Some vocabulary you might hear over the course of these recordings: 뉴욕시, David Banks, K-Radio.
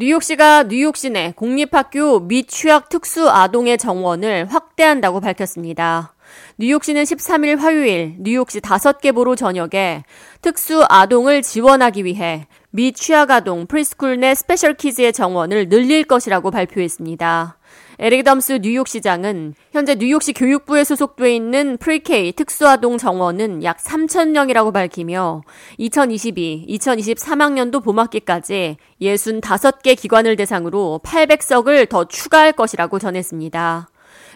뉴욕시가 뉴욕시 내 공립학교 미취학 특수 아동의 정원을 확대한다고 밝혔습니다. 뉴욕시는 13일 화요일 뉴욕시 5개 보로 전역에 특수 아동을 지원하기 위해 미취학 아동 프리스쿨 내 스페셜 키즈의 정원을 늘릴 것이라고 발표했습니다. 에릭 애덤스 뉴욕시장은 현재 뉴욕시 교육부에 소속돼 있는 프리케이 특수아동 정원은 약 3,000명이라고 밝히며 2022-2023학년도 봄학기까지 65개 기관을 대상으로 800석을 더 추가할 것이라고 전했습니다.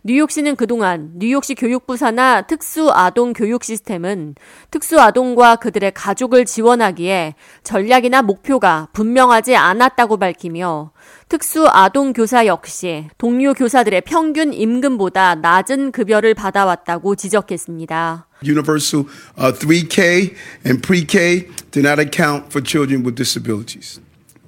뉴욕시는 그동안 뉴욕시 교육부 산하 특수아동 교육 시스템은 특수아동과 그들의 가족을 지원하기에 전략이나 목표가 분명하지 않았다고 밝히며 특수아동 교사 역시 동료 교사들의 평균 임금보다 낮은 급여를 받아왔다고 지적했습니다. Universal 3K and pre-K did not account for children with disabilities.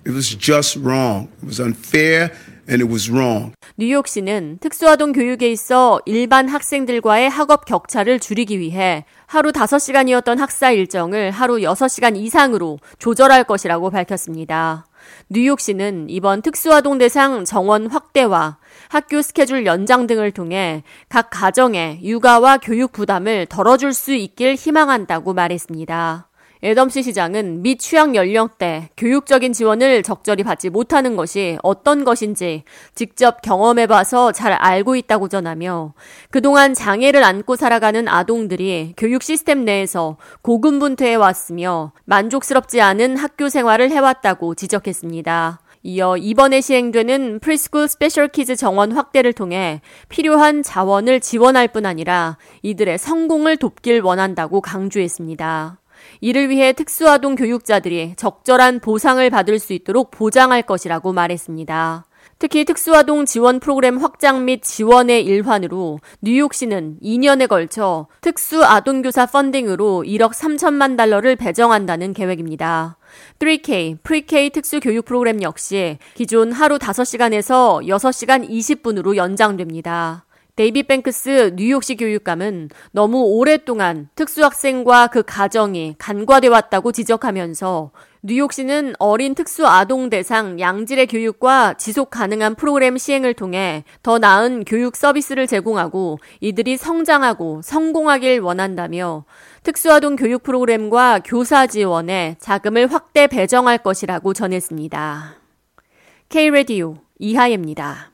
It was just wrong. It was unfair. And it was wrong. 뉴욕시는 특수아동 교육에 있어 일반 학생들과의 학업 격차를 줄이기 위해 하루 5시간이었던 학사 일정을 하루 6시간 이상으로 조절할 것이라고 밝혔습니다. 뉴욕시는 이번 특수아동 대상 정원 확대와 학교 스케줄 연장 등을 통해 각 가정의 육아와 교육 부담을 덜어줄 수 있길 희망한다고 말했습니다. 애덤스 시장은 미취학 연령대 교육적인 지원을 적절히 받지 못하는 것이 어떤 것인지 직접 경험해봐서 잘 알고 있다고 전하며 그동안 장애를 안고 살아가는 아동들이 교육 시스템 내에서 고군분투해 왔으며 만족스럽지 않은 학교 생활을 해왔다고 지적했습니다. 이어 이번에 시행되는 프리스쿨 스페셜 키즈 정원 확대를 통해 필요한 자원을 지원할 뿐 아니라 이들의 성공을 돕길 원한다고 강조했습니다. 이를 위해 특수아동 교육자들이 적절한 보상을 받을 수 있도록 보장할 것이라고 말했습니다. 특히 특수아동 지원 프로그램 확장 및 지원의 일환으로 뉴욕시는 2년에 걸쳐 특수아동교사 펀딩으로 1억 3천만 달러를 배정한다는 계획입니다. 3K, Pre-K 특수교육 프로그램 역시 기존 하루 5시간에서 6시간 20분으로 연장됩니다. 데이비드 뱅크스 뉴욕시 교육감은 너무 오랫동안 특수학생과 그 가정이 간과돼 왔다고 지적하면서 뉴욕시는 어린 특수아동 대상 양질의 교육과 지속 가능한 프로그램 시행을 통해 더 나은 교육 서비스를 제공하고 이들이 성장하고 성공하길 원한다며 특수아동 교육 프로그램과 교사 지원에 자금을 확대 배정할 것이라고 전했습니다. K-Radio 이하예입니다.